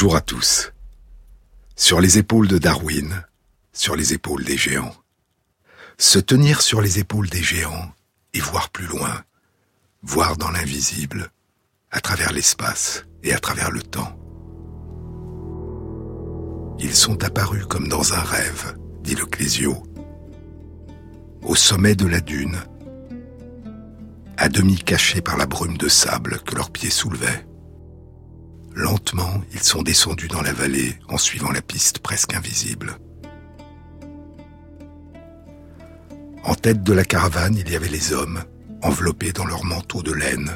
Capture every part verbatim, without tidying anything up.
Bonjour à tous. Sur les épaules de Darwin, sur les épaules des géants. Se tenir sur les épaules des géants et voir plus loin, voir dans l'invisible, à travers l'espace et à travers le temps. Ils sont apparus comme dans un rêve, dit Le Clézio, au sommet de la dune, à demi cachés par la brume de sable que leurs pieds soulevaient. Lentement, ils sont descendus dans la vallée en suivant la piste presque invisible. En tête de la caravane, il y avait les hommes, enveloppés dans leurs manteaux de laine,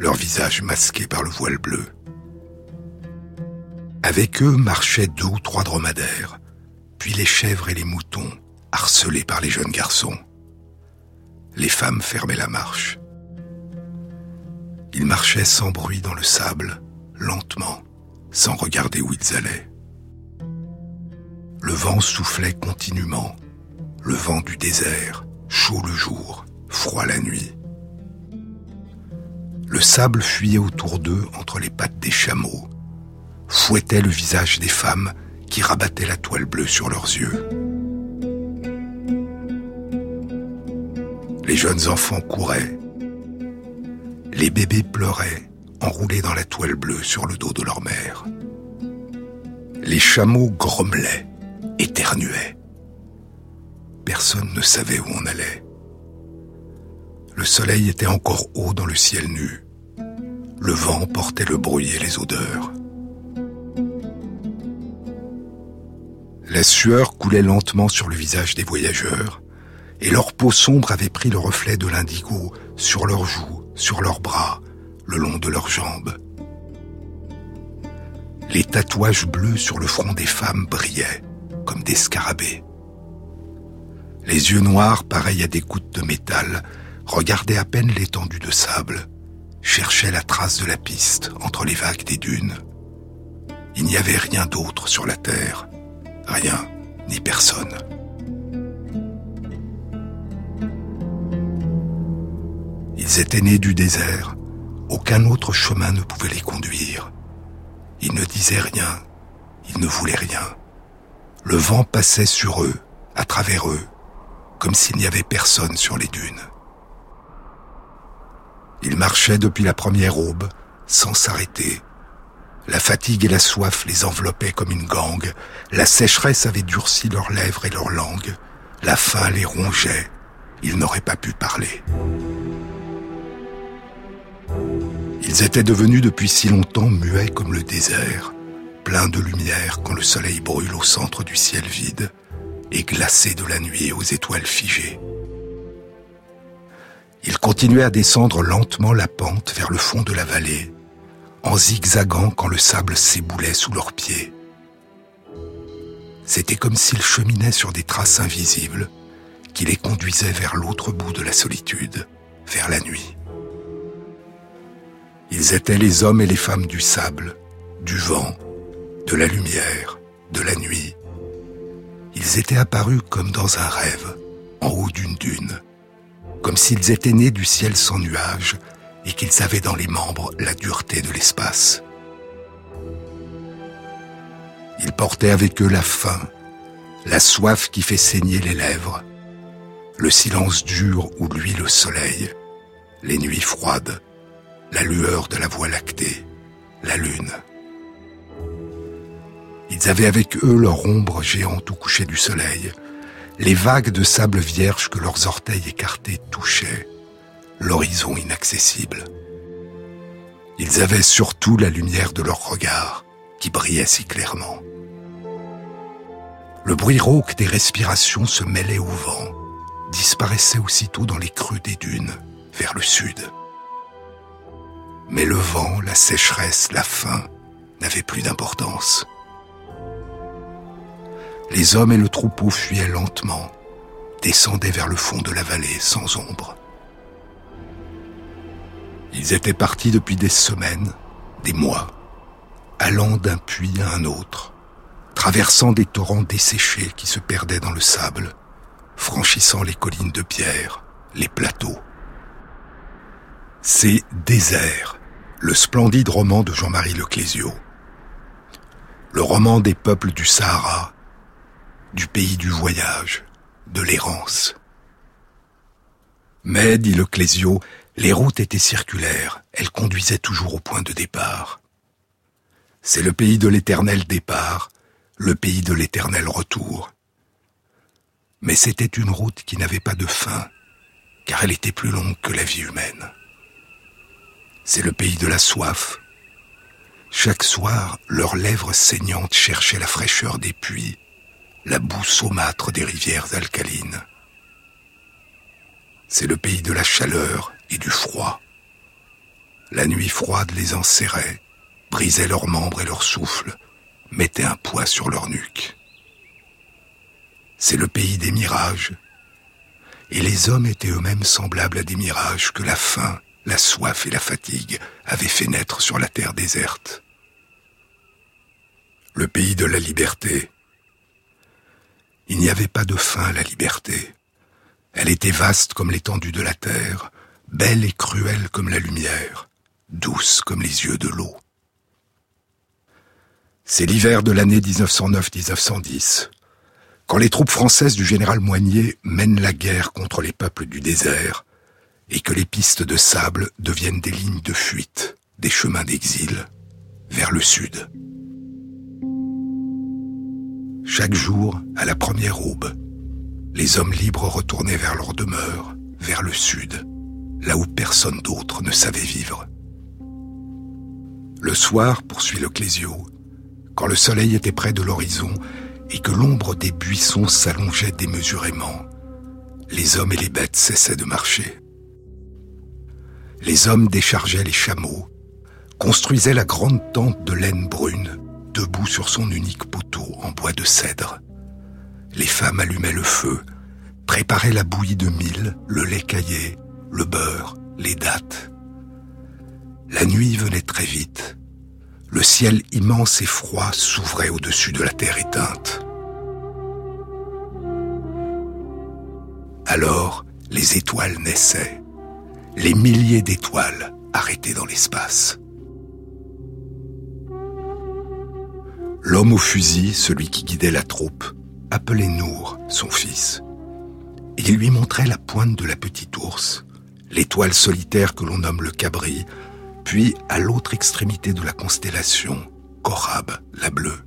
leurs visages masqués par le voile bleu. Avec eux marchaient deux ou trois dromadaires, puis les chèvres et les moutons, harcelés par les jeunes garçons. Les femmes fermaient la marche. Ils marchaient sans bruit dans le sable, lentement, sans regarder où ils allaient. Le vent soufflait continuellement, le vent du désert, chaud le jour, froid la nuit. Le sable fuyait autour d'eux entre les pattes des chameaux, fouettait le visage des femmes qui rabattaient la toile bleue sur leurs yeux. Les jeunes enfants couraient, les bébés pleuraient, enroulés dans la toile bleue sur le dos de leur mère. Les chameaux grommelaient, éternuaient. Personne ne savait où on allait. Le soleil était encore haut dans le ciel nu. Le vent portait le bruit et les odeurs. La sueur coulait lentement sur le visage des voyageurs, et leur peau sombre avait pris le reflet de l'indigo sur leurs joues, sur leurs bras, le long de leurs jambes. Les tatouages bleus sur le front des femmes brillaient, comme des scarabées. Les yeux noirs, pareils à des gouttes de métal, regardaient à peine l'étendue de sable, cherchaient la trace de la piste entre les vagues des dunes. Il n'y avait rien d'autre sur la terre, rien ni personne. Ils étaient nés du désert, aucun autre chemin ne pouvait les conduire. Ils ne disaient rien, ils ne voulaient rien. Le vent passait sur eux, à travers eux, comme s'il n'y avait personne sur les dunes. Ils marchaient depuis la première aube, sans s'arrêter. La fatigue et la soif les enveloppaient comme une gangue. La sécheresse avait durci leurs lèvres et leurs langues. La faim les rongeait. Ils n'auraient pas pu parler. Ils étaient devenus depuis si longtemps muets comme le désert, pleins de lumière quand le soleil brûle au centre du ciel vide, et glacés de la nuit aux étoiles figées. Ils continuaient à descendre lentement la pente vers le fond de la vallée, en zigzagant quand le sable s'éboulait sous leurs pieds. C'était comme s'ils cheminaient sur des traces invisibles qui les conduisaient vers l'autre bout de la solitude, vers la nuit. Ils étaient les hommes et les femmes du sable, du vent, de la lumière, de la nuit. Ils étaient apparus comme dans un rêve, en haut d'une dune, comme s'ils étaient nés du ciel sans nuages et qu'ils avaient dans les membres la dureté de l'espace. Ils portaient avec eux la faim, la soif qui fait saigner les lèvres, le silence dur où luit le soleil, les nuits froides, la lueur de la Voie lactée, la lune. Ils avaient avec eux leur ombre géante au coucher du soleil, les vagues de sable vierge que leurs orteils écartés touchaient, l'horizon inaccessible. Ils avaient surtout la lumière de leur regard, qui brillait si clairement. Le bruit rauque des respirations se mêlait au vent, disparaissait aussitôt dans les creux des dunes, vers le sud. Mais le vent, la sécheresse, la faim n'avaient plus d'importance. Les hommes et le troupeau fuyaient lentement, descendaient vers le fond de la vallée sans ombre. Ils étaient partis depuis des semaines, des mois, allant d'un puits à un autre, traversant des torrents desséchés qui se perdaient dans le sable, franchissant les collines de pierre, les plateaux. C'est « Désert », le splendide roman de Jean-Marie Le Clézio. le roman des peuples du Sahara, du pays du voyage, de l'errance. Mais, dit Le Clézio, les routes étaient circulaires, elles conduisaient toujours au point de départ. C'est le pays de l'éternel départ, le pays de l'éternel retour. Mais c'était une route qui n'avait pas de fin, car elle était plus longue que la vie humaine. C'est le pays de la soif. Chaque soir, leurs lèvres saignantes cherchaient la fraîcheur des puits, la boue saumâtre des rivières alcalines. C'est le pays de la chaleur et du froid. La nuit froide les enserrait, brisait leurs membres et leur souffle, mettait un poids sur leur nuque. C'est le pays des mirages, et les hommes étaient eux-mêmes semblables à des mirages que la faim, la soif et la fatigue avaient fait naître sur la terre déserte. Le pays de la liberté. Il n'y avait pas de fin à la liberté. Elle était vaste comme l'étendue de la terre, belle et cruelle comme la lumière, douce comme les yeux de l'eau. C'est l'hiver de l'année dix-neuf cent neuf dix-neuf cent dix. Quand les troupes françaises du général Moignet mènent la guerre contre les peuples du désert et que les pistes de sable deviennent des lignes de fuite, des chemins d'exil, vers le sud. Chaque jour, à la première aube, les hommes libres retournaient vers leur demeure, vers le sud, là où personne d'autre ne savait vivre. Le soir, poursuit Le Clézio, quand le soleil était près de l'horizon, et que l'ombre des buissons s'allongeait démesurément, les hommes et les bêtes cessaient de marcher. Les hommes déchargeaient les chameaux, construisaient la grande tente de laine brune, debout sur son unique poteau en bois de cèdre. Les femmes allumaient le feu, préparaient la bouillie de mil, le lait caillé, le beurre, les dattes. La nuit venait très vite. Le ciel immense et froid s'ouvrait au-dessus de la terre éteinte. Alors, les étoiles naissaient, les milliers d'étoiles arrêtées dans l'espace. L'homme au fusil, celui qui guidait la troupe, appelait Nour, son fils. Il lui montrait la pointe de la petite ours, l'étoile solitaire que l'on nomme le cabri, puis à l'autre extrémité de la constellation, Corab, la bleue.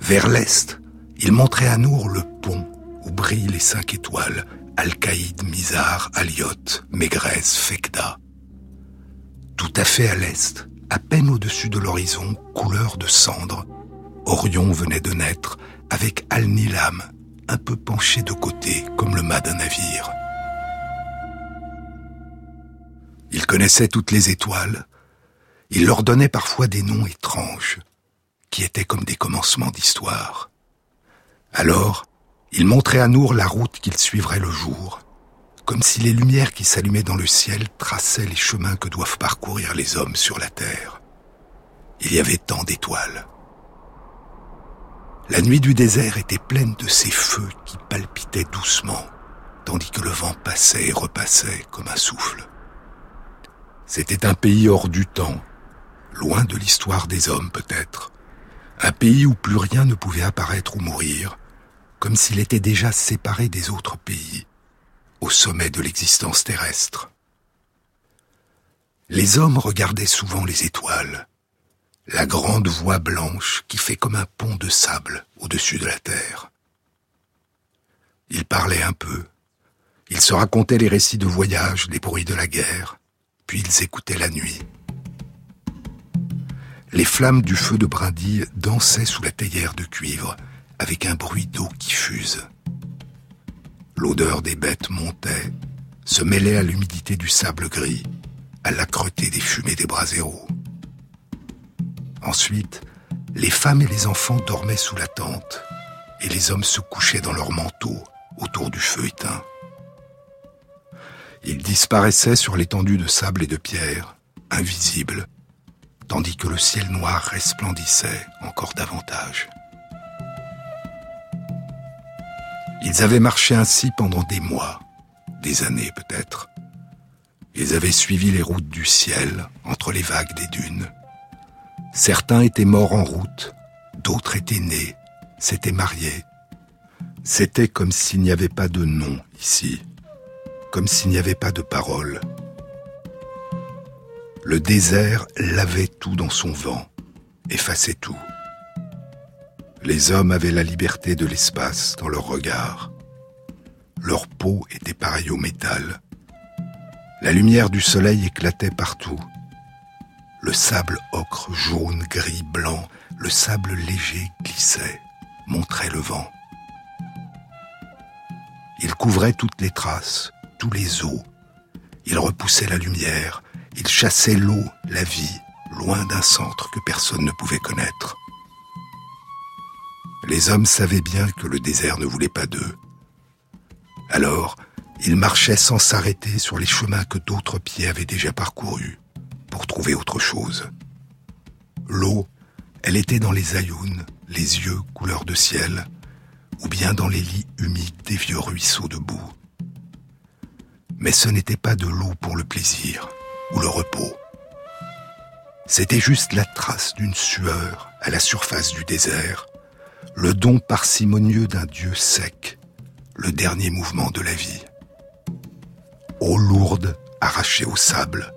Vers l'est, il montrait à Nour le pont où brillent les cinq étoiles, Al-Qaïd, Mizar, Aliot, Megrez, Fekda. Tout à fait à l'est, à peine au-dessus de l'horizon, couleur de cendre, Orion venait de naître avec Al-Nilam, un peu penché de côté comme le mât d'un navire. Il connaissait toutes les étoiles. Il leur donnait parfois des noms étranges, qui étaient comme des commencements d'histoire. Alors, il montrait à Nour la route qu'il suivrait le jour, comme si les lumières qui s'allumaient dans le ciel traçaient les chemins que doivent parcourir les hommes sur la terre. Il y avait tant d'étoiles. La nuit du désert était pleine de ces feux qui palpitaient doucement, tandis que le vent passait et repassait comme un souffle. C'était un pays hors du temps, loin de l'histoire des hommes peut-être. Un pays où plus rien ne pouvait apparaître ou mourir, comme s'il était déjà séparé des autres pays, au sommet de l'existence terrestre. Les hommes regardaient souvent les étoiles, la grande voie blanche qui fait comme un pont de sable au-dessus de la terre. Ils parlaient un peu, ils se racontaient les récits de voyage, les bruits de la guerre. Puis ils écoutaient la nuit. Les flammes du feu de brindille dansaient sous la théière de cuivre, avec un bruit d'eau qui fuse. L'odeur des bêtes montait, se mêlait à l'humidité du sable gris, à l'âcreté des fumées des braséros. Ensuite, les femmes et les enfants dormaient sous la tente, et les hommes se couchaient dans leurs manteaux, autour du feu éteint. Ils disparaissaient sur l'étendue de sable et de pierre, invisibles, tandis que le ciel noir resplendissait encore davantage. Ils avaient marché ainsi pendant des mois, des années peut-être. Ils avaient suivi les routes du ciel entre les vagues des dunes. Certains étaient morts en route, d'autres étaient nés, s'étaient mariés. C'était comme s'il n'y avait pas de nom ici, comme s'il n'y avait pas de parole. Le désert lavait tout dans son vent, effaçait tout. Les hommes avaient la liberté de l'espace dans leur regard. Leur peau était pareille au métal. La lumière du soleil éclatait partout. Le sable ocre, jaune, gris, blanc, le sable léger glissait, montrait le vent. Il couvrait toutes les traces, tous les eaux. Il repoussait la lumière, il chassait l'eau, la vie, loin d'un centre que personne ne pouvait connaître. Les hommes savaient bien que le désert ne voulait pas d'eux. Alors, ils marchaient sans s'arrêter sur les chemins que d'autres pieds avaient déjà parcourus, pour trouver autre chose. L'eau, elle était dans les aïounes, les yeux couleur de ciel, ou bien dans les lits humides des vieux ruisseaux de boue. Mais ce n'était pas de l'eau pour le plaisir ou le repos. C'était juste la trace d'une sueur à la surface du désert, le don parcimonieux d'un dieu sec, le dernier mouvement de la vie. Eau lourde arrachée au sable,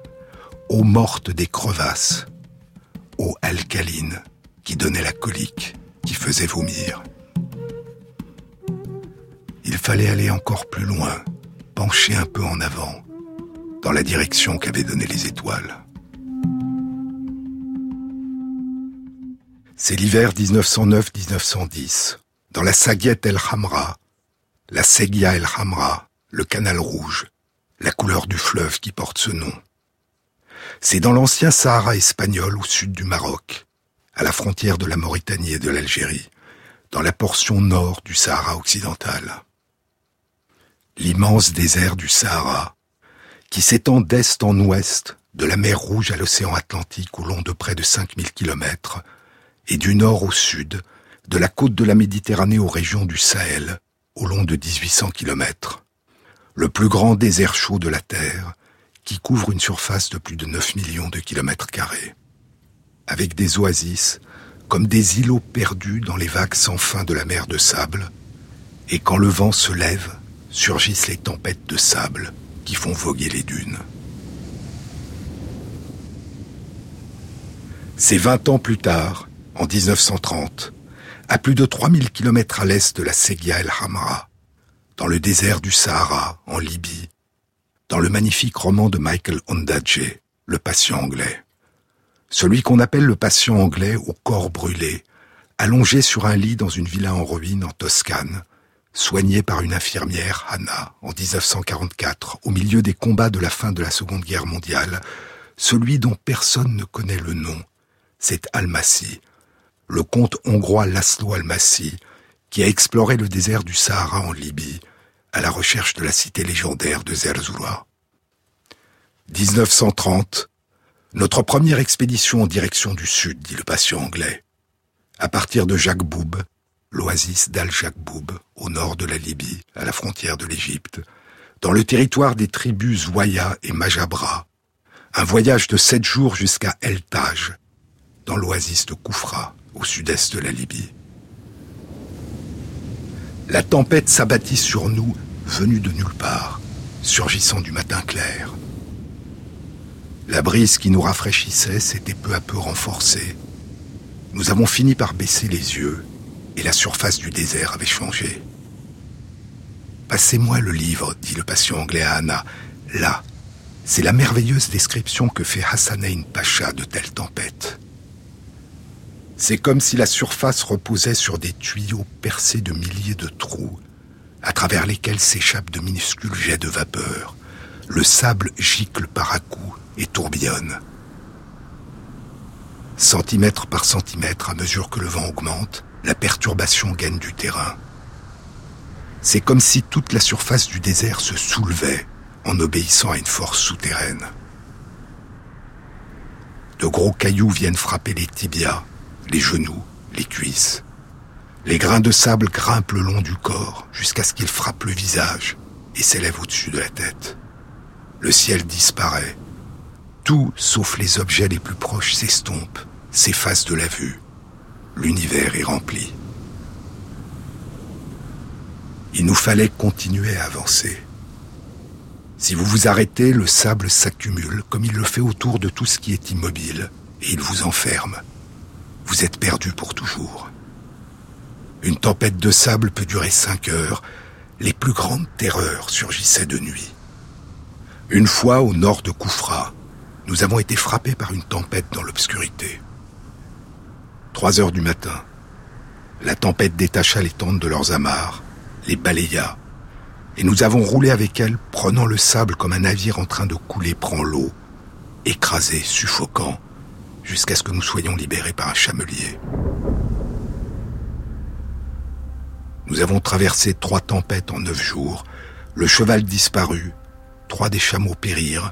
eau morte des crevasses, eau alcaline qui donnait la colique, qui faisait vomir. Il fallait aller encore plus loin, pencher un peu en avant, dans la direction qu'avaient donnée les étoiles. C'est l'hiver dix-neuf cent neuf dix-neuf cent dix, dans la Saguia el-Hamra, la Saguia el-Hamra, le canal rouge, la couleur du fleuve qui porte ce nom. C'est dans l'ancien Sahara espagnol au sud du Maroc, à la frontière de la Mauritanie et de l'Algérie, dans la portion nord du Sahara occidental. L'immense désert du Sahara, qui s'étend d'est en ouest, de la mer Rouge à l'océan Atlantique au long de près de cinq mille kilomètres, et du nord au sud, de la côte de la Méditerranée aux régions du Sahel, au long de mille huit cents kilomètres. Le plus grand désert chaud de la Terre, qui couvre une surface de plus de neuf millions de kilomètres carrés, avec des oasis comme des îlots perdus dans les vagues sans fin de la mer de sable, et quand le vent se lève, surgissent les tempêtes de sable qui font voguer les dunes. C'est vingt ans plus tard, en dix-neuf cent trente, à plus de trois mille kilomètres à l'est de la Saguia el-Hamra, dans le désert du Sahara, en Libye, dans le magnifique roman de Michael Ondaatje, Le patient anglais. Celui qu'on appelle le patient anglais au corps brûlé, allongé sur un lit dans une villa en ruine en Toscane, soigné par une infirmière, Hannah, en dix-neuf cent quarante-quatre, au milieu des combats de la fin de la Seconde Guerre mondiale, celui dont personne ne connaît le nom, c'est Almásy, le comte hongrois Laszlo Almásy, qui a exploré le désert du Sahara en Libye, à la recherche de la cité légendaire de Zerzura. dix-neuf cent trente, notre première expédition en direction du sud, dit le patient anglais. À partir de Jaqboub, l'oasis d'Al-Jaqboub, au nord de la Libye, à la frontière de l'Égypte, dans le territoire des tribus Zouaya et Majabra, un voyage de sept jours jusqu'à El Taj, dans l'oasis de Koufra, au sud-est de la Libye. La tempête s'abattit sur nous, venue de nulle part, surgissant du matin clair. La brise qui nous rafraîchissait s'était peu à peu renforcée. Nous avons fini par baisser les yeux, et la surface du désert avait changé. « Passez-moi le livre, » dit le patient anglais à Anna. « Là, c'est la merveilleuse description que fait Hassanein Pacha de telle tempête. » C'est comme si la surface reposait sur des tuyaux percés de milliers de trous, à travers lesquels s'échappent de minuscules jets de vapeur. Le sable gicle par à coups et tourbillonne. Centimètre par centimètre, à mesure que le vent augmente, la perturbation gagne du terrain. C'est comme si toute la surface du désert se soulevait en obéissant à une force souterraine. De gros cailloux viennent frapper les tibias, les genoux, les cuisses. Les grains de sable grimpent le long du corps jusqu'à ce qu'ils frappent le visage et s'élèvent au-dessus de la tête. Le ciel disparaît. Tout, sauf les objets les plus proches, s'estompe, s'efface de la vue. l'univers est rempli. Il nous fallait continuer à avancer. Si vous vous arrêtez, le sable s'accumule, comme il le fait autour de tout ce qui est immobile, et il vous enferme. Vous êtes perdu pour toujours. Une tempête de sable peut durer cinq heures. Les plus grandes terreurs surgissaient de nuit. Une fois, au nord de Koufra, nous avons été frappés par une tempête dans l'obscurité. Trois heures du matin, la tempête détacha les tentes de leurs amarres, les balaya, et nous avons roulé avec elle, prenant le sable comme un navire en train de couler prend l'eau, écrasé, suffocant, jusqu'à ce que nous soyons libérés par un chamelier. Nous avons traversé trois tempêtes en neuf jours, le cheval disparut, trois des chameaux périrent.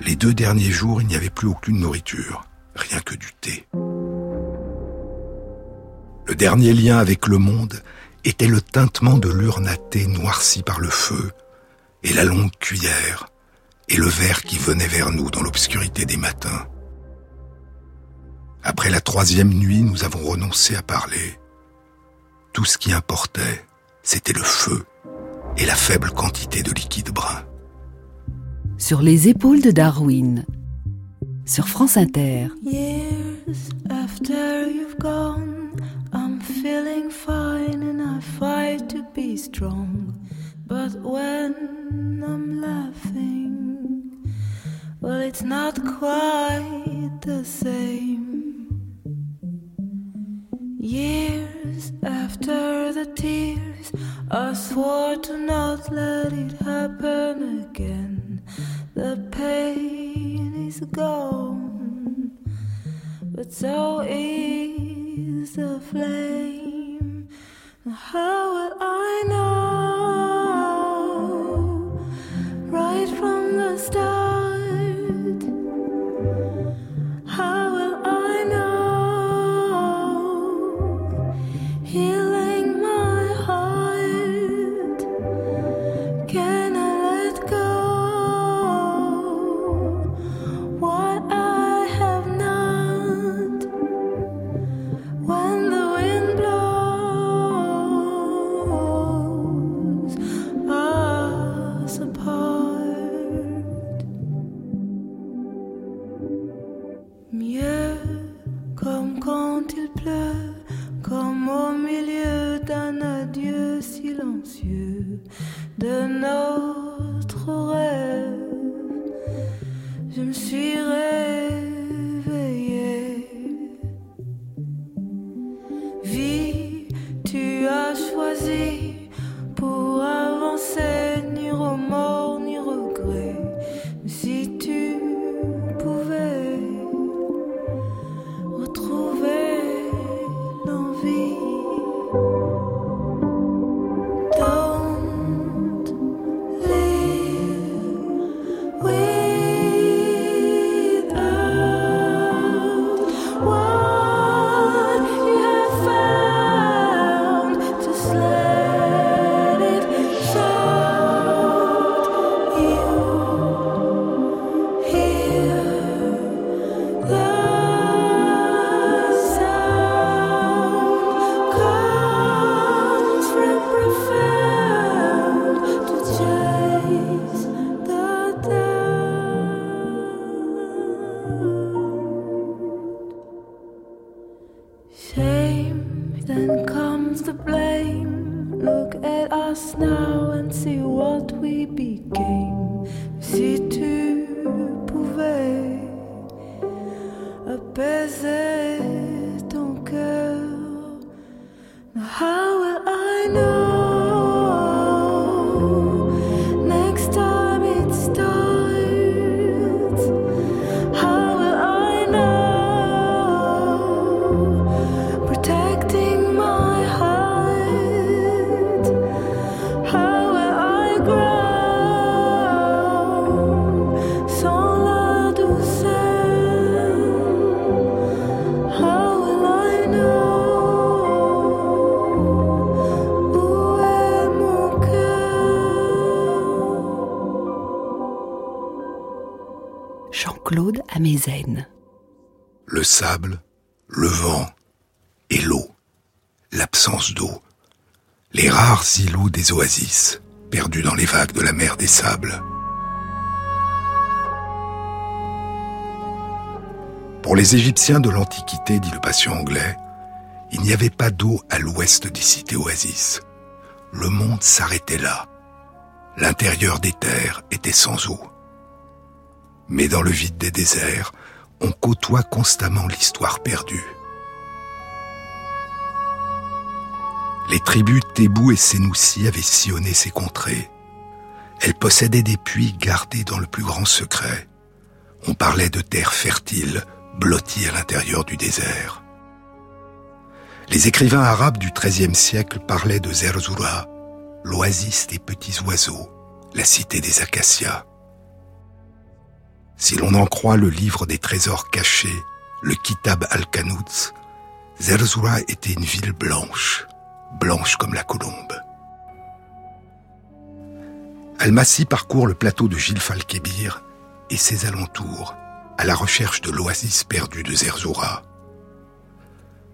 Les deux derniers jours, il n'y avait plus aucune nourriture, rien que du thé. Le dernier lien avec le monde était le tintement de l'urne à thé noircie par le feu, et la longue cuillère, et le verre qui venait vers nous dans l'obscurité des matins. Après la troisième nuit, nous avons renoncé à parler. Tout ce qui importait, c'était le feu et la faible quantité de liquide brun. Sur les épaules de Darwin, sur France Inter. Years after you've gone, I'm feeling fine and I fight to be strong. But when I'm laughing, well, it's not quite the same. Years after the tears, I swore to not let it happen again. The pain is gone, but so is the flame. How will I know right from the start? How will I know healing my heart? Can I let go what I have not? When the wind blows us apart, mieux comme quand il pleut, comme au milieu d'un adieu silencieux de notre rêve, je me suis réveillée. Vie, tu as choisi pour avancer, ni remords ni regrets. Mais si tu pouvais retrouver l'envie, don't live without what you have found. Just let it shout. You hear the sound comes from profound to chase the doubt. Shame, then comes the blame. Look at us now and see what we became. Si tu pouvais apaiser ton cœur, how will I know next time it starts? How will I know protecting my heart? How will I grow sans la douceur? How will I know où est mon cœur? Jean-Claude Ameisen. Le sable, le vent et l'eau, l'absence d'eau, les rares îlots des oasis, perdus dans les vagues de la mer des sables. Pour les Égyptiens de l'Antiquité, dit le patient anglais, il n'y avait pas d'eau à l'ouest des cités oasis. Le monde s'arrêtait là. L'intérieur des terres était sans eau. Mais dans le vide des déserts, on côtoie constamment l'histoire perdue. Les tribus Tébou et Sénoussi avaient sillonné ces contrées. Elles possédaient des puits gardés dans le plus grand secret. On parlait de terres fertiles, blottis à l'intérieur du désert. Les écrivains arabes du treizième siècle parlaient de Zerzura, l'oasis des petits oiseaux, la cité des acacias. Si l'on en croit le livre des trésors cachés, le Kitab al-Khanoutz, Zerzura était une ville blanche, blanche comme la colombe. Almásy parcourt le plateau de Gilf al-Kebir et ses alentours, à la recherche de l'oasis perdue de Zerzura.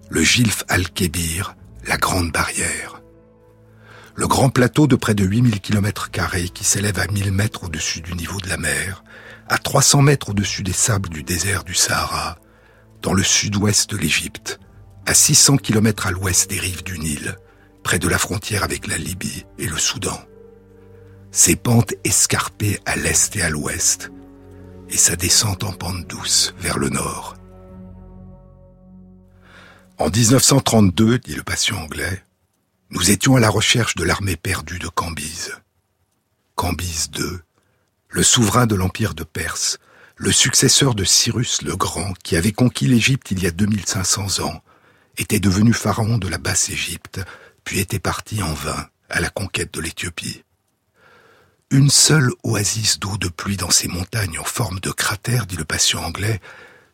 Le Gilf al-Kebir, la Grande Barrière. Le grand plateau de près de huit mille kilomètres carrés qui s'élève à mille mètres au-dessus du niveau de la mer, à trois cents mètres au-dessus des sables du désert du Sahara, dans le sud-ouest de l'Égypte, à six cents kilomètres à l'ouest des rives du Nil, près de la frontière avec la Libye et le Soudan. Ses pentes escarpées à l'est et à l'ouest, et sa descente en pente douce vers le nord. En dix-neuf cent trente-deux, dit le patient anglais, nous étions à la recherche de l'armée perdue de Cambyse. Cambyse deux, le souverain de l'Empire de Perse, le successeur de Cyrus le Grand, qui avait conquis l'Égypte il y a deux mille cinq cents ans, était devenu pharaon de la Basse-Égypte, puis était parti en vain à la conquête de l'Éthiopie. Une seule oasis d'eau de pluie dans ces montagnes en forme de cratère, dit le patient anglais,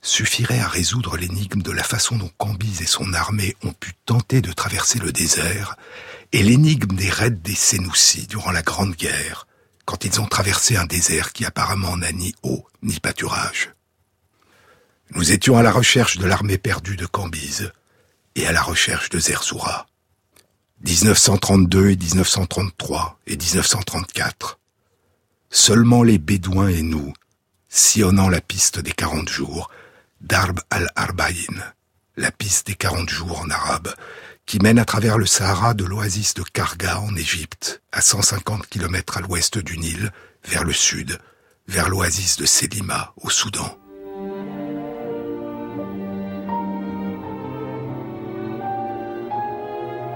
suffirait à résoudre l'énigme de la façon dont Cambyse et son armée ont pu tenter de traverser le désert, et l'énigme des raids des Sénoussis durant la Grande Guerre, quand ils ont traversé un désert qui apparemment n'a ni eau ni pâturage. Nous étions à la recherche de l'armée perdue de Cambyse et à la recherche de Zerzura. dix-neuf cent trente-deux et dix-neuf cent trente-trois et dix-neuf cent trente-quatre. Seulement les Bédouins et nous, sillonnant la piste des quarante jours, Darb al-Arbayin, la piste des quarante jours en arabe, qui mène à travers le Sahara de l'oasis de Karga en Égypte, à cent cinquante kilomètres à l'ouest du Nil, vers le sud, vers l'oasis de Selima au Soudan.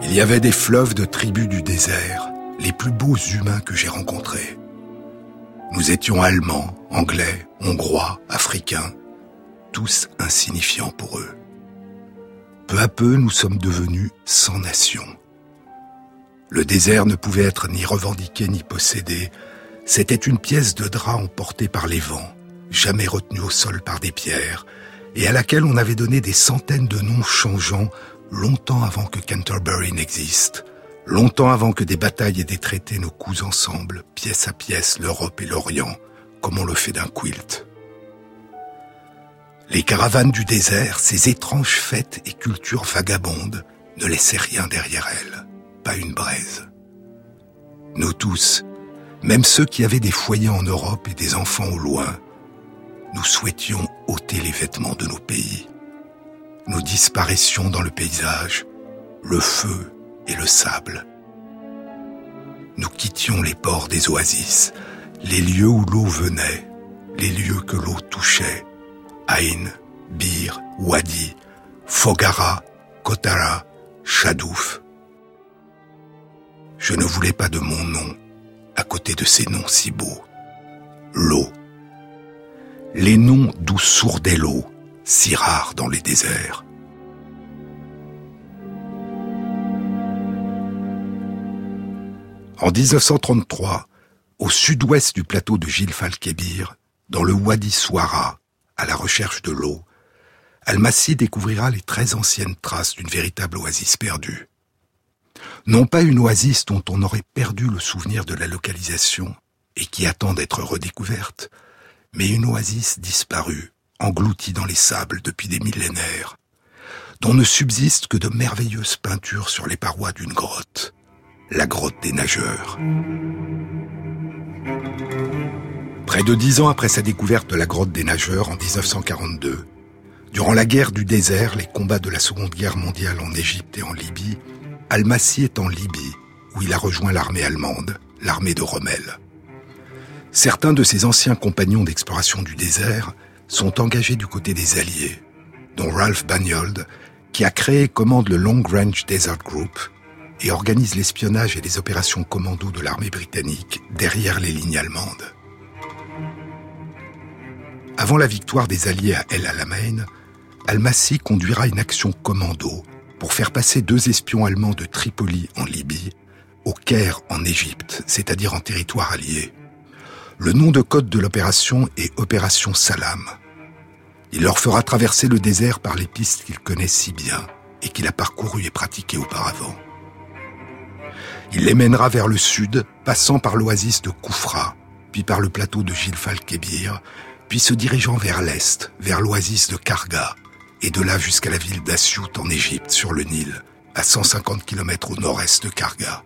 Il y avait des fleuves de tribus du désert, les plus beaux humains que j'ai rencontrés. Nous étions Allemands, Anglais, Hongrois, Africains, tous insignifiants pour eux. Peu à peu, nous sommes devenus sans nation. Le désert ne pouvait être ni revendiqué ni possédé. C'était une pièce de drap emportée par les vents, jamais retenue au sol par des pierres, et à laquelle on avait donné des centaines de noms changeants longtemps avant que Canterbury n'existe, longtemps avant que des batailles et des traités nous cousent ensemble, pièce à pièce, l'Europe et l'Orient, comme on le fait d'un quilt. Les caravanes du désert, ces étranges fêtes et cultures vagabondes, ne laissaient rien derrière elles, pas une braise. Nous tous, même ceux qui avaient des foyers en Europe et des enfants au loin, nous souhaitions ôter les vêtements de nos pays. Nous disparaissions dans le paysage, le feu et le sable. Nous quittions les ports des oasis, les lieux où l'eau venait, les lieux que l'eau touchait, Aïn, Bir, Wadi, Fogara, Kotara, Shadouf. Je ne voulais pas de mon nom à côté de ces noms si beaux. L'eau. Les noms d'où sourdait l'eau, si rare dans les déserts. En dix-neuf cent trente-trois, au sud-ouest du plateau de Gilf al-Kebir, dans le Wadi Sura, à la recherche de l'eau, Almásy découvrira les très anciennes traces d'une véritable oasis perdue. Non pas une oasis dont on aurait perdu le souvenir de la localisation et qui attend d'être redécouverte, mais une oasis disparue, engloutie dans les sables depuis des millénaires, dont ne subsistent que de merveilleuses peintures sur les parois d'une grotte, la grotte des nageurs. Près de dix ans après sa découverte de la grotte des nageurs en dix-neuf cent quarante-deux, durant la guerre du désert, les combats de la Seconde Guerre mondiale en Égypte et en Libye, Almásy est en Libye, où il a rejoint l'armée allemande, l'armée de Rommel. Certains de ses anciens compagnons d'exploration du désert sont engagés du côté des Alliés, dont Ralph Bagnold, qui a créé et commande le Long Range Desert Group et organise l'espionnage et les opérations commando de l'armée britannique derrière les lignes allemandes. Avant la victoire des Alliés à El Alamein, Almásy conduira une action commando pour faire passer deux espions allemands de Tripoli en Libye au Caire en Égypte, c'est-à-dire en territoire allié. Le nom de code de l'opération est Opération Salam. Il leur fera traverser le désert par les pistes qu'il connaît si bien et qu'il a parcourues et pratiquées auparavant. Il les mènera vers le sud, passant par l'oasis de Koufra, puis par le plateau de Gilf al-Kebir, puis se dirigeant vers l'est, vers l'oasis de Karga, et de là jusqu'à la ville d'Assiout en Égypte, sur le Nil, à cent cinquante kilomètres au nord-est de Karga.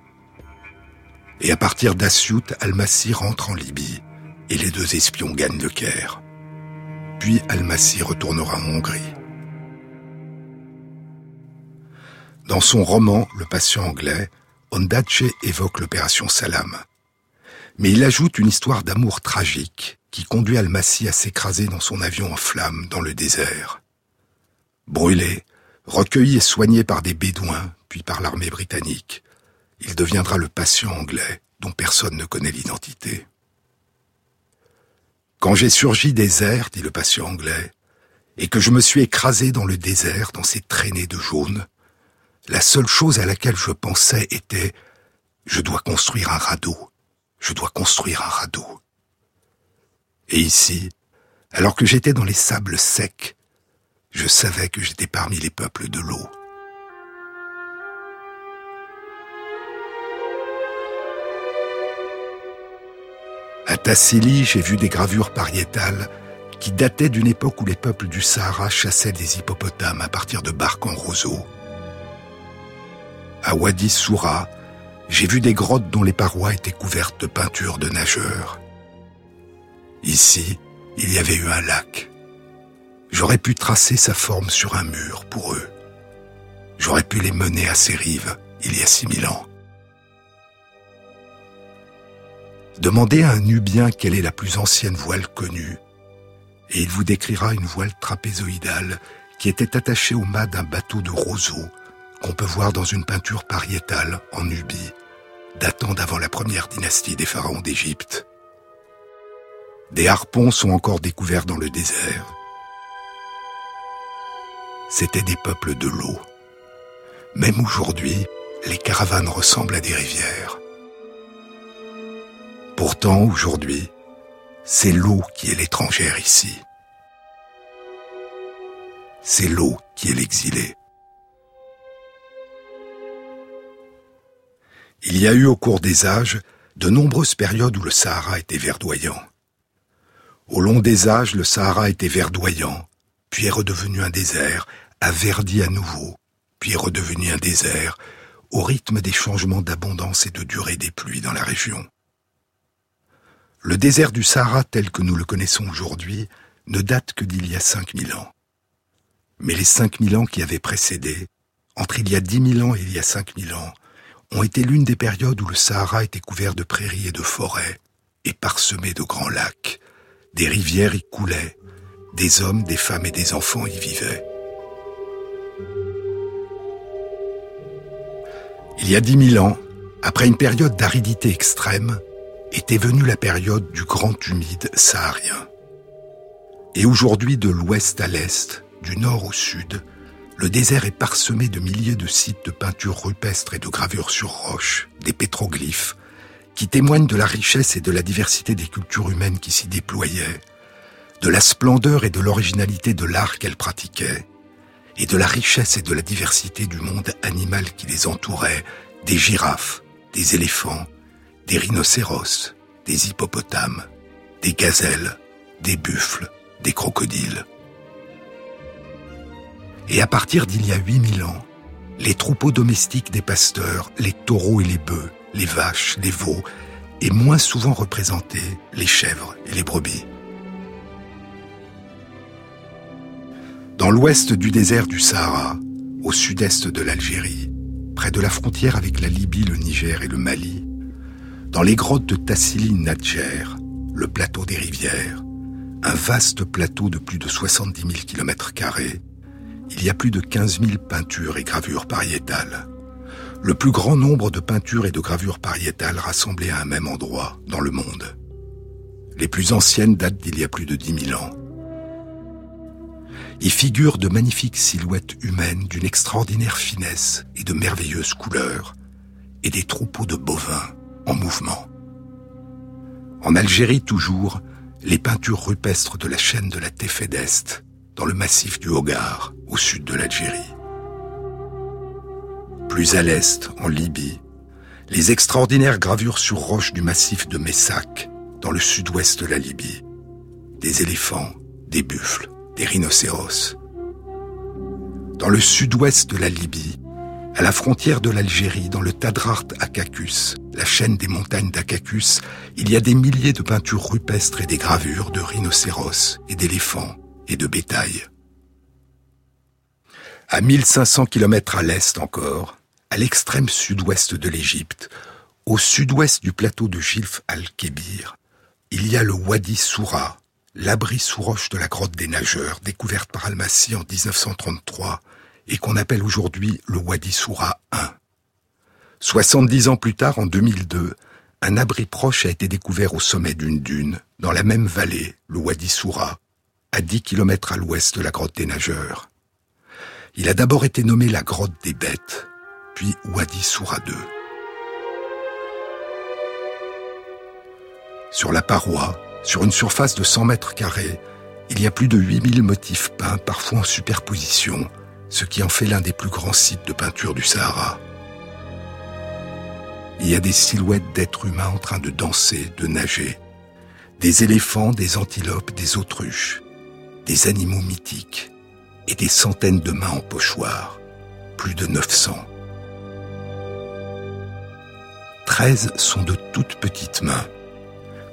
Et à partir d'Assiout, Almásy rentre en Libye, et les deux espions gagnent le Caire. Puis Almásy retournera en Hongrie. Dans son roman « Le patient anglais », Ondaatje évoque l'opération Salam. Mais il ajoute une histoire d'amour tragique qui conduit Almásy à s'écraser dans son avion en flammes dans le désert. Brûlé, recueilli et soigné par des Bédouins, puis par l'armée britannique, il deviendra le patient anglais dont personne ne connaît l'identité. « Quand j'ai surgi des airs, dit le patient anglais, et que je me suis écrasé dans le désert, dans ces traînées de jaune, la seule chose à laquelle je pensais était « Je dois construire un radeau, je dois construire un radeau. » Et ici, alors que j'étais dans les sables secs, je savais que j'étais parmi les peuples de l'eau. À Tassili, j'ai vu des gravures pariétales qui dataient d'une époque où les peuples du Sahara chassaient des hippopotames à partir de barques en roseaux. À Wadi Sura, j'ai vu des grottes dont les parois étaient couvertes de peintures de nageurs. Ici, il y avait eu un lac. J'aurais pu tracer sa forme sur un mur pour eux. J'aurais pu les mener à ses rives, il y a six mille ans. Demandez à un Nubien quelle est la plus ancienne voile connue, et il vous décrira une voile trapézoïdale qui était attachée au mât d'un bateau de roseaux, qu'on peut voir dans une peinture pariétale en Nubie, datant d'avant la première dynastie des pharaons d'Égypte. Des harpons sont encore découverts dans le désert. C'étaient des peuples de l'eau. Même aujourd'hui, les caravanes ressemblent à des rivières. Pourtant, aujourd'hui, c'est l'eau qui est l'étrangère ici. C'est l'eau qui est l'exilée. Il y a eu au cours des âges de nombreuses périodes où le Sahara était verdoyant. Au long des âges, le Sahara était verdoyant, puis est redevenu un désert, a verdi à nouveau, puis est redevenu un désert, au rythme des changements d'abondance et de durée des pluies dans la région. Le désert du Sahara tel que nous le connaissons aujourd'hui ne date que d'il y a cinq mille ans. Mais les cinq mille ans qui avaient précédé, entre il y a dix mille ans et il y a cinq mille ans, ont été l'une des périodes où le Sahara était couvert de prairies et de forêts, et parsemé de grands lacs. Des rivières y coulaient, des hommes, des femmes et des enfants y vivaient. Il y a dix mille ans, après une période d'aridité extrême, était venue la période du grand humide saharien. Et aujourd'hui, de l'ouest à l'est, du nord au sud, le désert est parsemé de milliers de sites de peintures rupestres et de gravures sur roche, des pétroglyphes, qui témoignent de la richesse et de la diversité des cultures humaines qui s'y déployaient, de la splendeur et de l'originalité de l'art qu'elles pratiquaient, et de la richesse et de la diversité du monde animal qui les entourait, des girafes, des éléphants, des rhinocéros, des hippopotames, des gazelles, des buffles, des crocodiles. et à partir d'il y a huit mille ans, les troupeaux domestiques des pasteurs, les taureaux et les bœufs, les vaches, les veaux, et moins souvent représentés, les chèvres et les brebis. Dans l'ouest du désert du Sahara, au sud-est de l'Algérie, près de la frontière avec la Libye, le Niger et le Mali, dans les grottes de Tassili n'Ajjer, le plateau des rivières, un vaste plateau de plus de soixante-dix mille kilomètres carrés, il y a plus de quinze mille peintures et gravures pariétales. Le plus grand nombre de peintures et de gravures pariétales rassemblées à un même endroit dans le monde. Les plus anciennes datent d'il y a plus de dix mille ans. Y figurent de magnifiques silhouettes humaines d'une extraordinaire finesse et de merveilleuses couleurs, et des troupeaux de bovins en mouvement. En Algérie toujours, les peintures rupestres de la chaîne de la Téfédest, dans le massif du Hoggar, au sud de l'Algérie. Plus à l'est, en Libye, les extraordinaires gravures sur roche du massif de Messac, dans le sud-ouest de la Libye. Des éléphants, des buffles, des rhinocéros. Dans le sud-ouest de la Libye, à la frontière de l'Algérie, dans le Tadrart Acacus, la chaîne des montagnes d'Acacus, il y a des milliers de peintures rupestres et des gravures de rhinocéros et d'éléphants et de bétail. À mille cinq cents kilomètres à l'est encore, à l'extrême sud-ouest de l'Égypte, au sud-ouest du plateau de Gilf al-Kebir, il y a le Wadi Sura, l'abri sous roche de la grotte des nageurs, découverte par Almásy en dix-neuf cent trente-trois et qu'on appelle aujourd'hui le Wadi Sura un. soixante-dix ans plus tard, en deux mille deux, un abri proche a été découvert au sommet d'une dune, dans la même vallée, le Wadi Sura, à dix kilomètres à l'ouest de la grotte des nageurs. Il a d'abord été nommé la grotte des bêtes, puis Wadi Sura deux. Sur la paroi, sur une surface de cent mètres carrés, il y a plus de huit mille motifs peints, parfois en superposition, ce qui en fait l'un des plus grands sites de peinture du Sahara. Il y a des silhouettes d'êtres humains en train de danser, de nager, des éléphants, des antilopes, des autruches, des animaux mythiques et des centaines de mains en pochoir, plus de neuf cents. treize sont de toutes petites mains.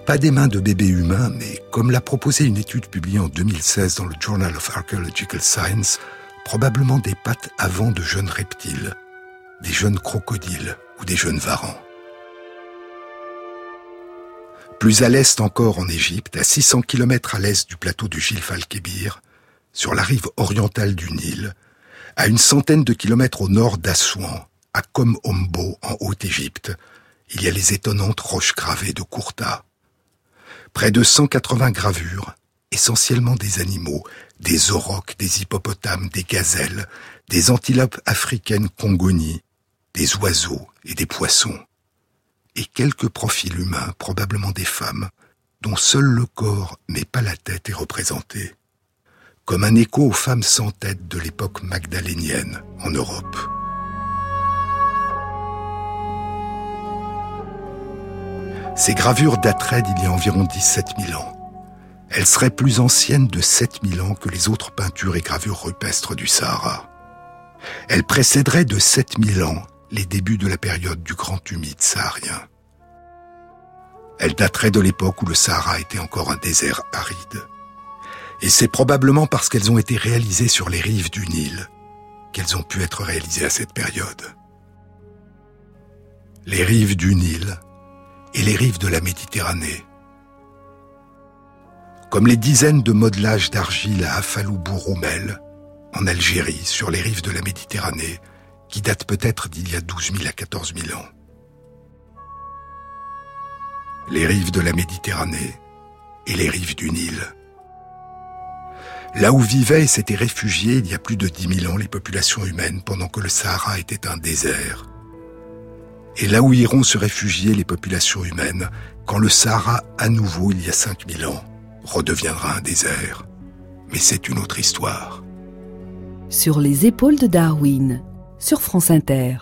Pas des mains de bébés humains, mais comme l'a proposé une étude publiée en deux mille seize dans le Journal of Archaeological Science, probablement des pattes avant de jeunes reptiles, des jeunes crocodiles ou des jeunes varans. Plus à l'est encore en Égypte, à six cents kilomètres à l'est du plateau du Gilf al-Kebir, sur la rive orientale du Nil, à une centaine de kilomètres au nord d'Assouan, à Kom Ombo en Haute-Égypte, il y a les étonnantes roches gravées de Courta. Près de cent quatre-vingts gravures, essentiellement des animaux, des aurochs, des hippopotames, des gazelles, des antilopes africaines congonies, des oiseaux et des poissons. Et quelques profils humains, probablement des femmes, dont seul le corps, mais pas la tête, est représenté. Comme un écho aux femmes sans tête de l'époque magdalénienne en Europe. Ces gravures dateraient d'il y a environ dix-sept mille ans. Elles seraient plus anciennes de sept mille ans que les autres peintures et gravures rupestres du Sahara. Elles précéderaient de sept mille ans les débuts de la période du Grand Humide saharien. Elles dateraient de l'époque où le Sahara était encore un désert aride. Et c'est probablement parce qu'elles ont été réalisées sur les rives du Nil qu'elles ont pu être réalisées à cette période. Les rives du Nil et les rives de la Méditerranée. Comme les dizaines de modelages d'argile à Afalou-Bou-Rhummel, en Algérie, sur les rives de la Méditerranée, qui datent peut-être d'il y a douze mille à quatorze mille ans. Les rives de la Méditerranée et les rives du Nil. Là où vivaient et s'étaient réfugiées il y a plus de dix mille ans les populations humaines pendant que le Sahara était un désert. Et là où iront se réfugier les populations humaines quand le Sahara, à nouveau il y a cinq mille ans, redeviendra un désert. Mais c'est une autre histoire. Sur les épaules de Darwin, sur France Inter.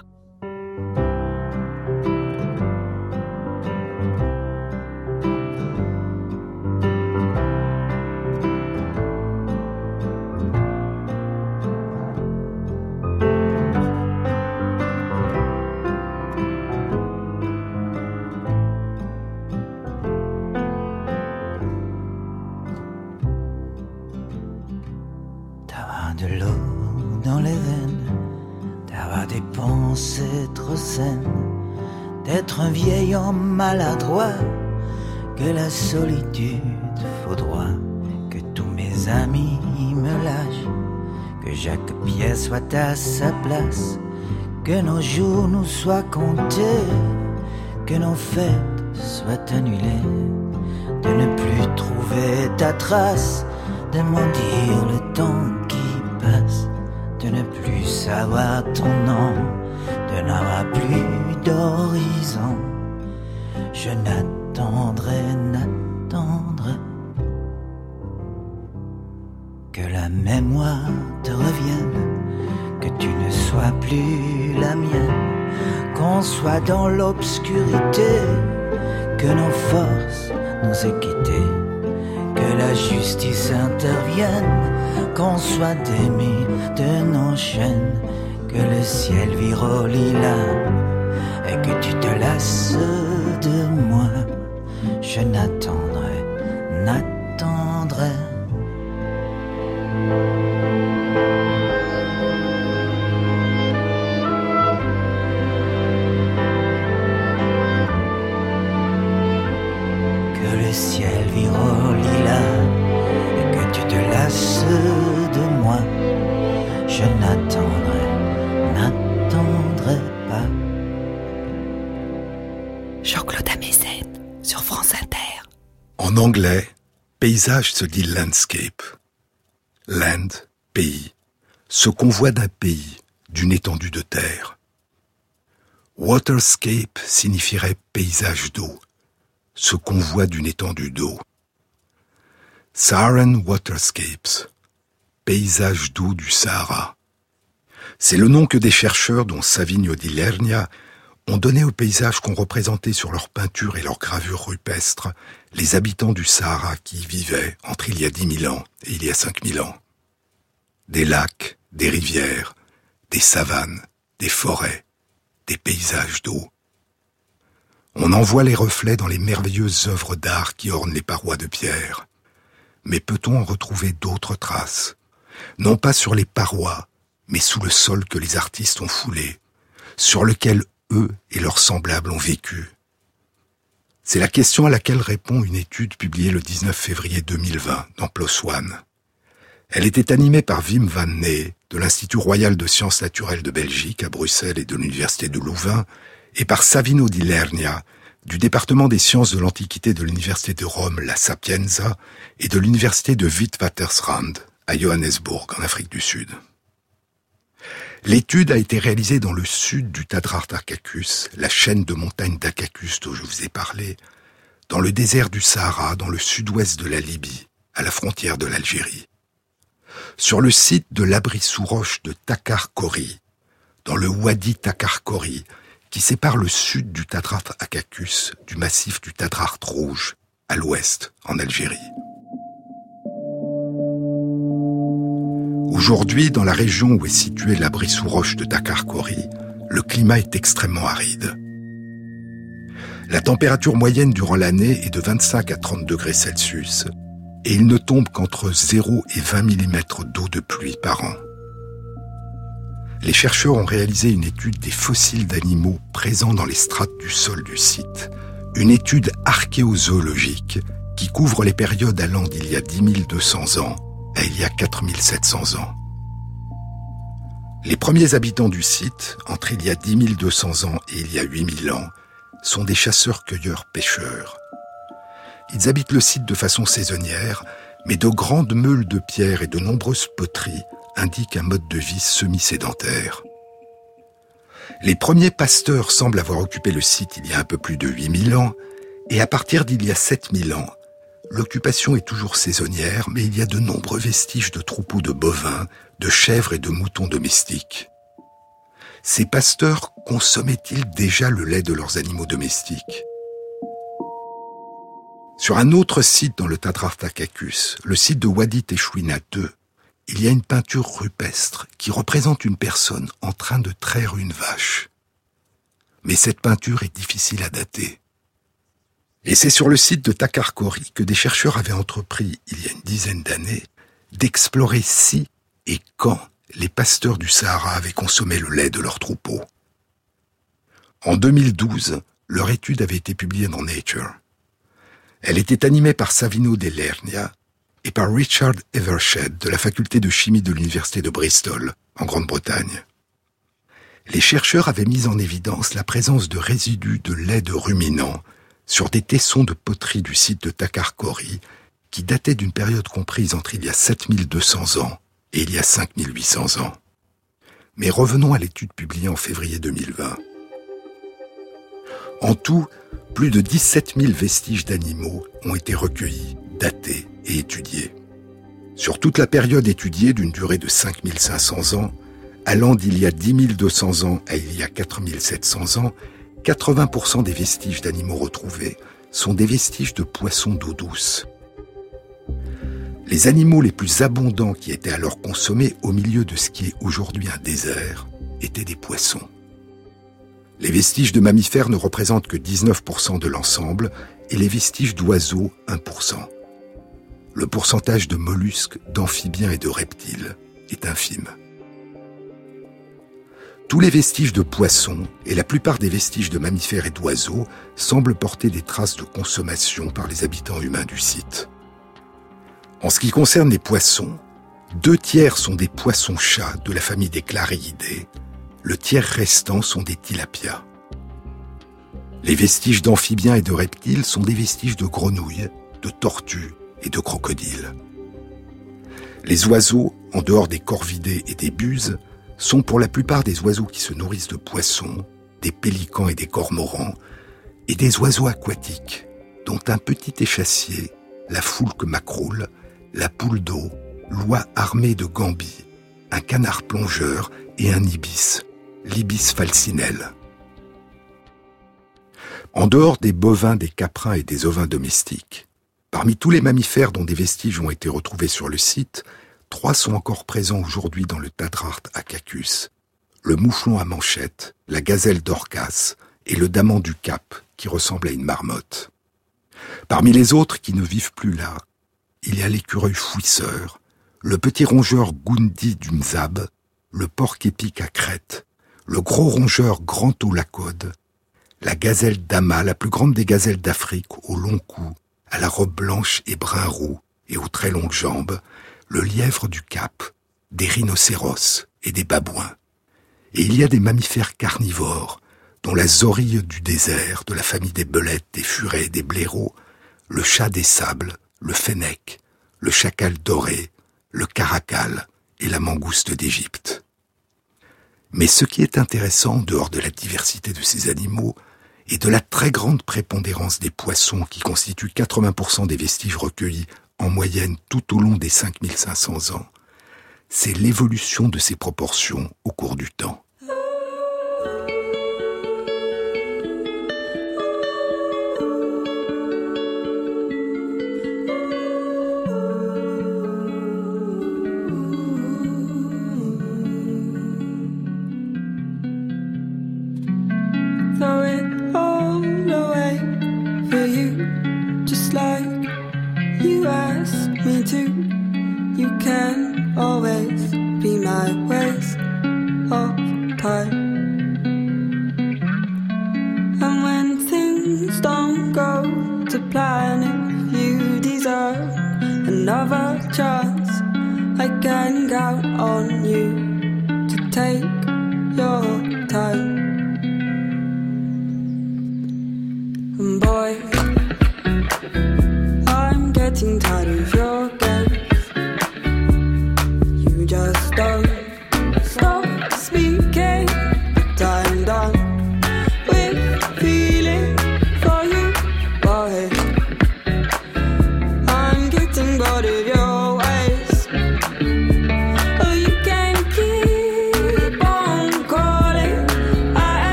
de l'eau dans les veines, d'avoir des pensées trop saines, d'être un vieil homme maladroit, que la solitude faudra, que tous mes amis me lâchent, que chaque pièce soit à sa place, que nos jours nous soient comptés, que nos fêtes soient annulées, de ne plus trouver ta trace, de mendier le temps qui passe, de ne plus savoir ton nom, de n'avoir plus d'horizon. Je n'attendrai, n'attendrai que la mémoire te revienne, que tu ne sois plus la mienne, qu'on soit dans l'obscurité, que nos forces nous aient quittés, que la justice intervienne, qu'on soit démis de nos chaînes, que le ciel vire au lilas et que tu te lasses de moi. Je n'attendrai, n'attendrai que le ciel vire au lilas et que tu te lasses de moi. Je n'attendrai, n'attendrai pas. Jean-Claude Ameisen sur France Inter. En anglais, paysage se dit landscape. Land, pays. Ce qu'on voit d'un pays, d'une étendue de terre. Waterscape signifierait paysage d'eau. Ce qu'on voit d'une étendue d'eau. Saharan Waterscapes, paysage d'eau du Sahara. C'est le nom que des chercheurs, dont Savino di Lernia, ont donné aux paysages qu'ont représentés sur leurs peintures et leurs gravures rupestres les habitants du Sahara qui y vivaient entre il y a dix mille ans et il y a cinq mille ans. Des lacs, des rivières, des savanes, des forêts, des paysages d'eau. On en voit les reflets dans les merveilleuses œuvres d'art qui ornent les parois de pierre. Mais peut-on en retrouver d'autres traces ? Non pas sur les parois, mais sous le sol que les artistes ont foulé, sur lequel eux et leurs semblables ont vécu. C'est la question à laquelle répond une étude publiée le dix-neuf février deux mille vingt dans PLOS ONE. Elle était animée par Wim Van Neer, de l'Institut Royal de Sciences Naturelles de Belgique à Bruxelles et de l'Université de Louvain, et par Savino di Lernia, du département des sciences de l'Antiquité de l'Université de Rome, la Sapienza, et de l'Université de Witwatersrand, à Johannesburg, en Afrique du Sud. L'étude a été réalisée dans le sud du Tadrart Acacus, la chaîne de montagnes d'Acacus dont je vous ai parlé, dans le désert du Sahara, dans le sud-ouest de la Libye, à la frontière de l'Algérie. Sur le site de l'abri sous roche de Takarkori, dans le Wadi Takarkori, qui sépare le sud du Tadrart Acacus du massif du Tadrart Rouge, à l'ouest, en Algérie. Aujourd'hui, dans la région où est située l'abri sous roche de Takarkori, le climat est extrêmement aride. La température moyenne durant l'année est de vingt-cinq à trente degrés Celsius, et il ne tombe qu'entre zéro et vingt millimètres d'eau de pluie par an. Les chercheurs ont réalisé une étude des fossiles d'animaux présents dans les strates du sol du site, une étude archéozoologique qui couvre les périodes allant d'il y a dix mille deux cents ans à il y a quatre mille sept cents ans. Les premiers habitants du site, entre il y a dix mille deux cents ans et il y a huit mille ans, sont des chasseurs-cueilleurs-pêcheurs. Ils habitent le site de façon saisonnière, mais de grandes meules de pierre et de nombreuses poteries indique un mode de vie semi-sédentaire. Les premiers pasteurs semblent avoir occupé le site il y a un peu plus de huit mille ans, et à partir d'il y a sept mille ans, l'occupation est toujours saisonnière, mais il y a de nombreux vestiges de troupeaux de bovins, de chèvres et de moutons domestiques. Ces pasteurs consommaient-ils déjà le lait de leurs animaux domestiques ? Sur un autre site dans le Tadrart Acacus, le site de Wadi Teshuinat deux, il y a une peinture rupestre qui représente une personne en train de traire une vache. Mais cette peinture est difficile à dater. Et c'est sur le site de Takarkori que des chercheurs avaient entrepris, il y a une dizaine d'années, d'explorer si et quand les pasteurs du Sahara avaient consommé le lait de leurs troupeaux. En deux mille douze, leur étude avait été publiée dans Nature. Elle était animée par Savino di Lernia et par Richard Evershed de la faculté de chimie de l'université de Bristol, en Grande-Bretagne. Les chercheurs avaient mis en évidence la présence de résidus de lait de ruminants sur des tessons de poterie du site de Takarkori qui dataient d'une période comprise entre il y a sept mille deux cents ans et il y a cinq mille huit cents ans. Mais revenons à l'étude publiée en février deux mille vingt. En tout, plus de dix-sept mille vestiges d'animaux ont été recueillis, datés et étudiés. Sur toute la période étudiée d'une durée de cinq mille cinq cents ans, allant d'il y a dix mille deux cents ans à il y a quatre mille sept cents ans, quatre-vingts pour cent des vestiges d'animaux retrouvés sont des vestiges de poissons d'eau douce. Les animaux les plus abondants qui étaient alors consommés au milieu de ce qui est aujourd'hui un désert étaient des poissons. Les vestiges de mammifères ne représentent que dix-neuf pour cent de l'ensemble et les vestiges d'oiseaux, un pour cent. Le pourcentage de mollusques, d'amphibiens et de reptiles est infime. Tous les vestiges de poissons et la plupart des vestiges de mammifères et d'oiseaux semblent porter des traces de consommation par les habitants humains du site. En ce qui concerne les poissons, deux tiers sont des poissons-chats de la famille des Clariidae, le tiers restant sont des tilapias. Les vestiges d'amphibiens et de reptiles sont des vestiges de grenouilles, de tortues et de crocodiles. Les oiseaux, en dehors des corvidés et des buses, sont pour la plupart des oiseaux qui se nourrissent de poissons, des pélicans et des cormorans, et des oiseaux aquatiques, dont un petit échassier, la foulque macroule, la poule d'eau, l'oie armée de gambis, un canard plongeur et un ibis, l'ibis falcinelle. En dehors des bovins, des caprins et des ovins domestiques, parmi tous les mammifères dont des vestiges ont été retrouvés sur le site, trois sont encore présents aujourd'hui dans le Tadrart Acacus, le mouflon à manchette, la gazelle d'Orcas et le daman du Cap, qui ressemble à une marmotte. Parmi les autres qui ne vivent plus là, il y a l'écureuil fouisseur, le petit rongeur Gundi du Mzab, le porc épic à crête, le gros rongeur grand au lacode, la gazelle d'Ama, la plus grande des gazelles d'Afrique, au long cou, à la robe blanche et brun roux et aux très longues jambes, le lièvre du Cap, des rhinocéros et des babouins. Et il y a des mammifères carnivores, dont la zorille du désert, de la famille des belettes, des furets, des blaireaux, le chat des sables, le fennec, le chacal doré, le caracal et la mangouste d'Égypte. Mais ce qui est intéressant, en dehors de la diversité de ces animaux, et de la très grande prépondérance des poissons qui constituent quatre-vingts pour cent des vestiges recueillis en moyenne tout au long des cinq mille cinq cents ans, c'est l'évolution de ces proportions au cours du temps.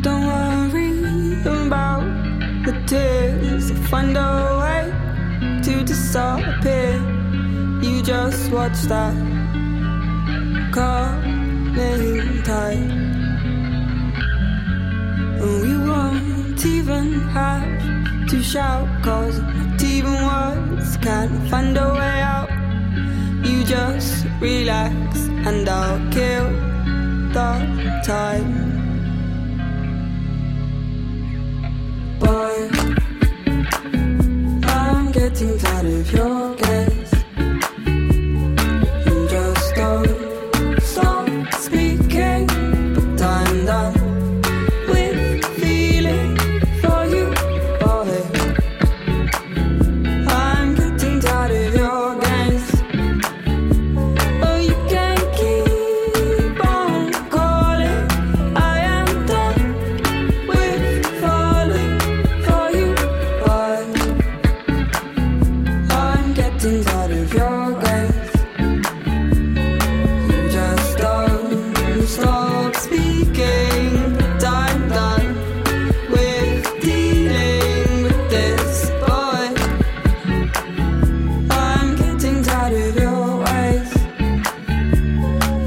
Don't worry about the tears of wonder. just watch that coming tide, and we won't even have to shout, 'cause not even words can find a way out. You just relax and I'll kill the time. Boy, I'm getting tired of your gaze. You just don't stop speaking, but I'm done with feeling for you, boy. I'm getting tired of your games. Oh, you can keep on calling. I am done with falling for you, boy. I'm getting tired of your games. Stop speaking, but I'm done with dealing with this boy. I'm getting tired of your ways.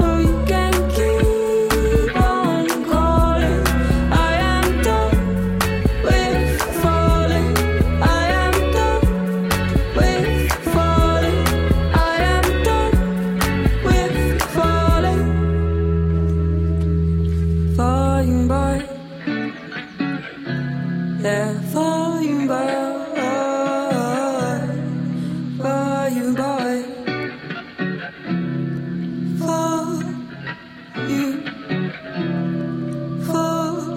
Oh, you can keep on calling. I am done with falling. I am done with falling. I am done with falling. Falling by, yeah, falling by, falling by, fall you, fall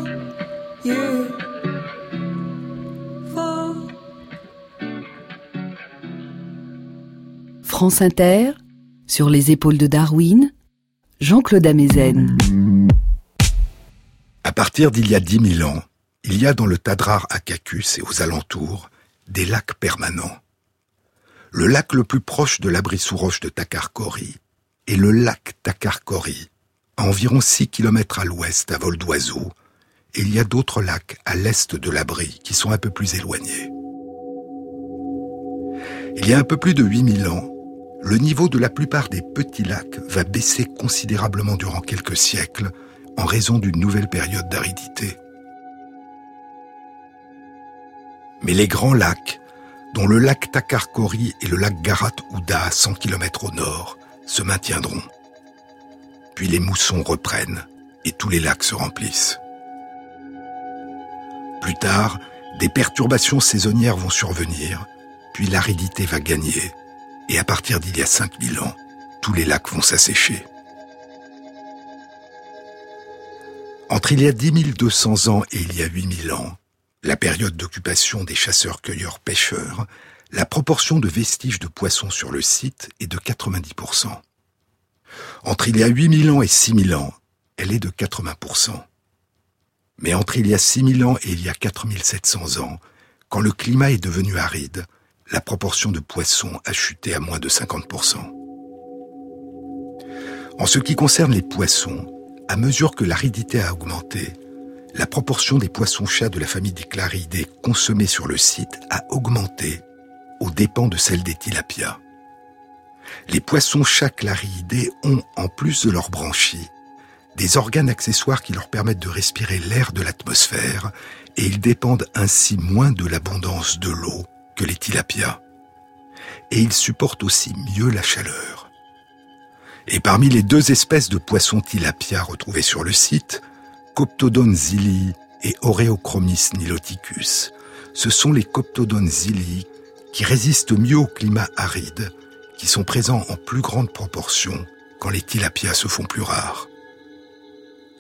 you, fall. France Inter, sur les épaules de Darwin, Jean-Claude Amezen. À partir d'il y a dix mille ans, il y a dans le Tadrart Acacus et aux alentours des lacs permanents. Le lac le plus proche de l'abri sous roche de Takarkori est le lac Takarkori, à environ six kilomètres à l'ouest à vol d'oiseau, et il y a d'autres lacs à l'est de l'abri qui sont un peu plus éloignés. Il y a un peu plus de huit mille ans, le niveau de la plupart des petits lacs va baisser considérablement durant quelques siècles, en raison d'une nouvelle période d'aridité. Mais les grands lacs, dont le lac Takarkori et le lac Garat-Ouda à cent kilomètres au nord, se maintiendront. Puis les moussons reprennent et tous les lacs se remplissent. Plus tard, des perturbations saisonnières vont survenir, puis l'aridité va gagner, et à partir d'il y a cinq mille ans, tous les lacs vont s'assécher. Entre il y a dix mille deux cents ans et il y a huit mille ans, la période d'occupation des chasseurs-cueilleurs-pêcheurs, la proportion de vestiges de poissons sur le site est de quatre-vingt-dix pour cent. Entre il y a huit mille ans et six mille ans, elle est de quatre-vingts pour cent. Mais entre il y a six mille ans et il y a quatre mille sept cents ans, quand le climat est devenu aride, la proportion de poissons a chuté à moins de cinquante pour cent. En ce qui concerne les poissons, à mesure que l'aridité a augmenté, la proportion des poissons-chats de la famille des Clariidae consommés sur le site a augmenté aux dépens de celle des tilapias. Les poissons-chats Clariidae ont, en plus de leurs branchies, des organes accessoires qui leur permettent de respirer l'air de l'atmosphère et ils dépendent ainsi moins de l'abondance de l'eau que les tilapias. Et ils supportent aussi mieux la chaleur. Et parmi les deux espèces de poissons tilapia retrouvées sur le site, Coptodon zili et Oreochromis niloticus, ce sont les Coptodon zili qui résistent mieux au climat aride, qui sont présents en plus grande proportion quand les tilapias se font plus rares.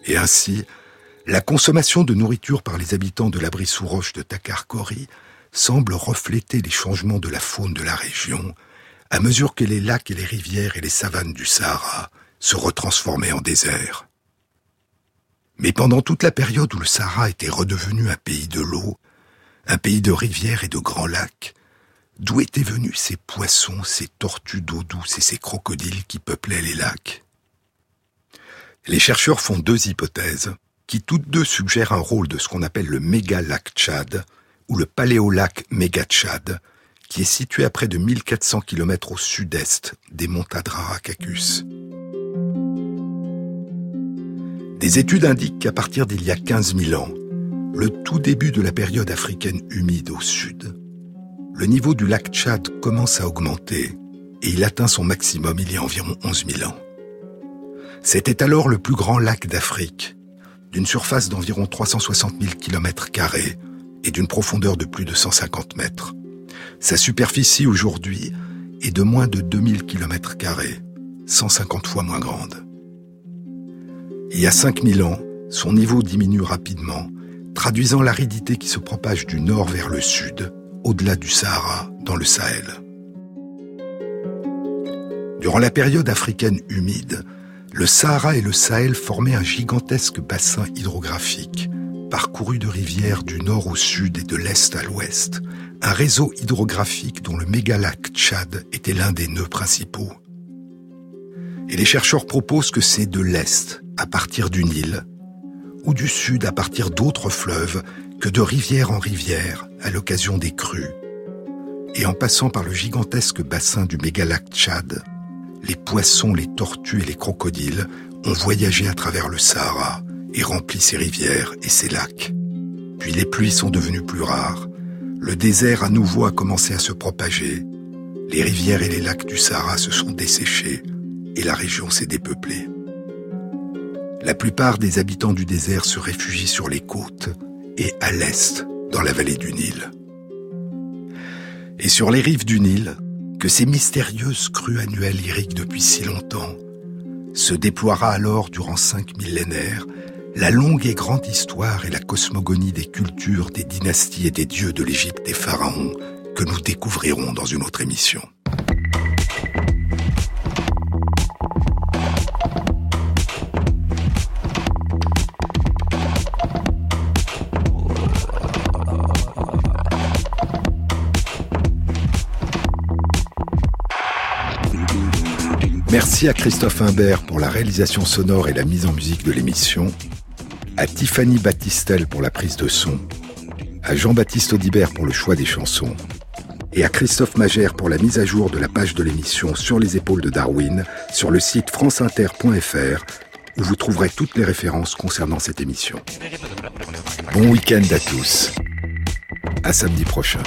Et ainsi, la consommation de nourriture par les habitants de l'abri sous roche de Takarkori semble refléter les changements de la faune de la région, à mesure que les lacs et les rivières et les savanes du Sahara se retransformaient en désert. Mais pendant toute la période où le Sahara était redevenu un pays de l'eau, un pays de rivières et de grands lacs, d'où étaient venus ces poissons, ces tortues d'eau douce et ces crocodiles qui peuplaient les lacs? Les chercheurs font deux hypothèses, qui toutes deux suggèrent un rôle de ce qu'on appelle le méga-lac Tchad, ou le paléolac Megachad, qui est situé à près de mille quatre cents kilomètres au sud-est des monts Tadrart Acacus. Des études indiquent qu'à partir d'il y a quinze mille ans, le tout début de la période africaine humide au sud, le niveau du lac Tchad commence à augmenter et il atteint son maximum il y a environ onze mille ans. C'était alors le plus grand lac d'Afrique, d'une surface d'environ trois cent soixante mille kilomètres carrés et d'une profondeur de plus de cent cinquante mètres. Sa superficie aujourd'hui est de moins de deux mille kilomètres carrés, cent cinquante fois moins grande. Il y a cinq mille ans, son niveau diminue rapidement, traduisant l'aridité qui se propage du nord vers le sud, au-delà du Sahara, dans le Sahel. Durant la période africaine humide, le Sahara et le Sahel formaient un gigantesque bassin hydrographique, parcouru de rivières du nord au sud et de l'est à l'ouest, un réseau hydrographique dont le mégalac Tchad était l'un des nœuds principaux. Et les chercheurs proposent que c'est de l'est, à partir du Nil, ou du sud à partir d'autres fleuves, que de rivière en rivière, à l'occasion des crues. Et en passant par le gigantesque bassin du mégalac Tchad, les poissons, les tortues et les crocodiles ont voyagé à travers le Sahara et rempli ses rivières et ses lacs. Puis les pluies sont devenues plus rares, le désert à nouveau a commencé à se propager, les rivières et les lacs du Sahara se sont desséchés et la région s'est dépeuplée. La plupart des habitants du désert se réfugient sur les côtes et à l'est, dans la vallée du Nil. Et sur les rives du Nil, que ces mystérieuses crues annuelles irriguent depuis si longtemps, se déploiera alors durant cinq millénaires la longue et grande histoire et la cosmogonie des cultures, des dynasties et des dieux de l'Égypte des pharaons que nous découvrirons dans une autre émission. Merci à Christophe Imbert pour la réalisation sonore et la mise en musique de l'émission, à Tiffany Battistel pour la prise de son, à Jean-Baptiste Audibert pour le choix des chansons et à Christophe Magère pour la mise à jour de la page de l'émission Sur les épaules de Darwin sur le site franceinter point f r où vous trouverez toutes les références concernant cette émission. Bon week-end à tous. À samedi prochain.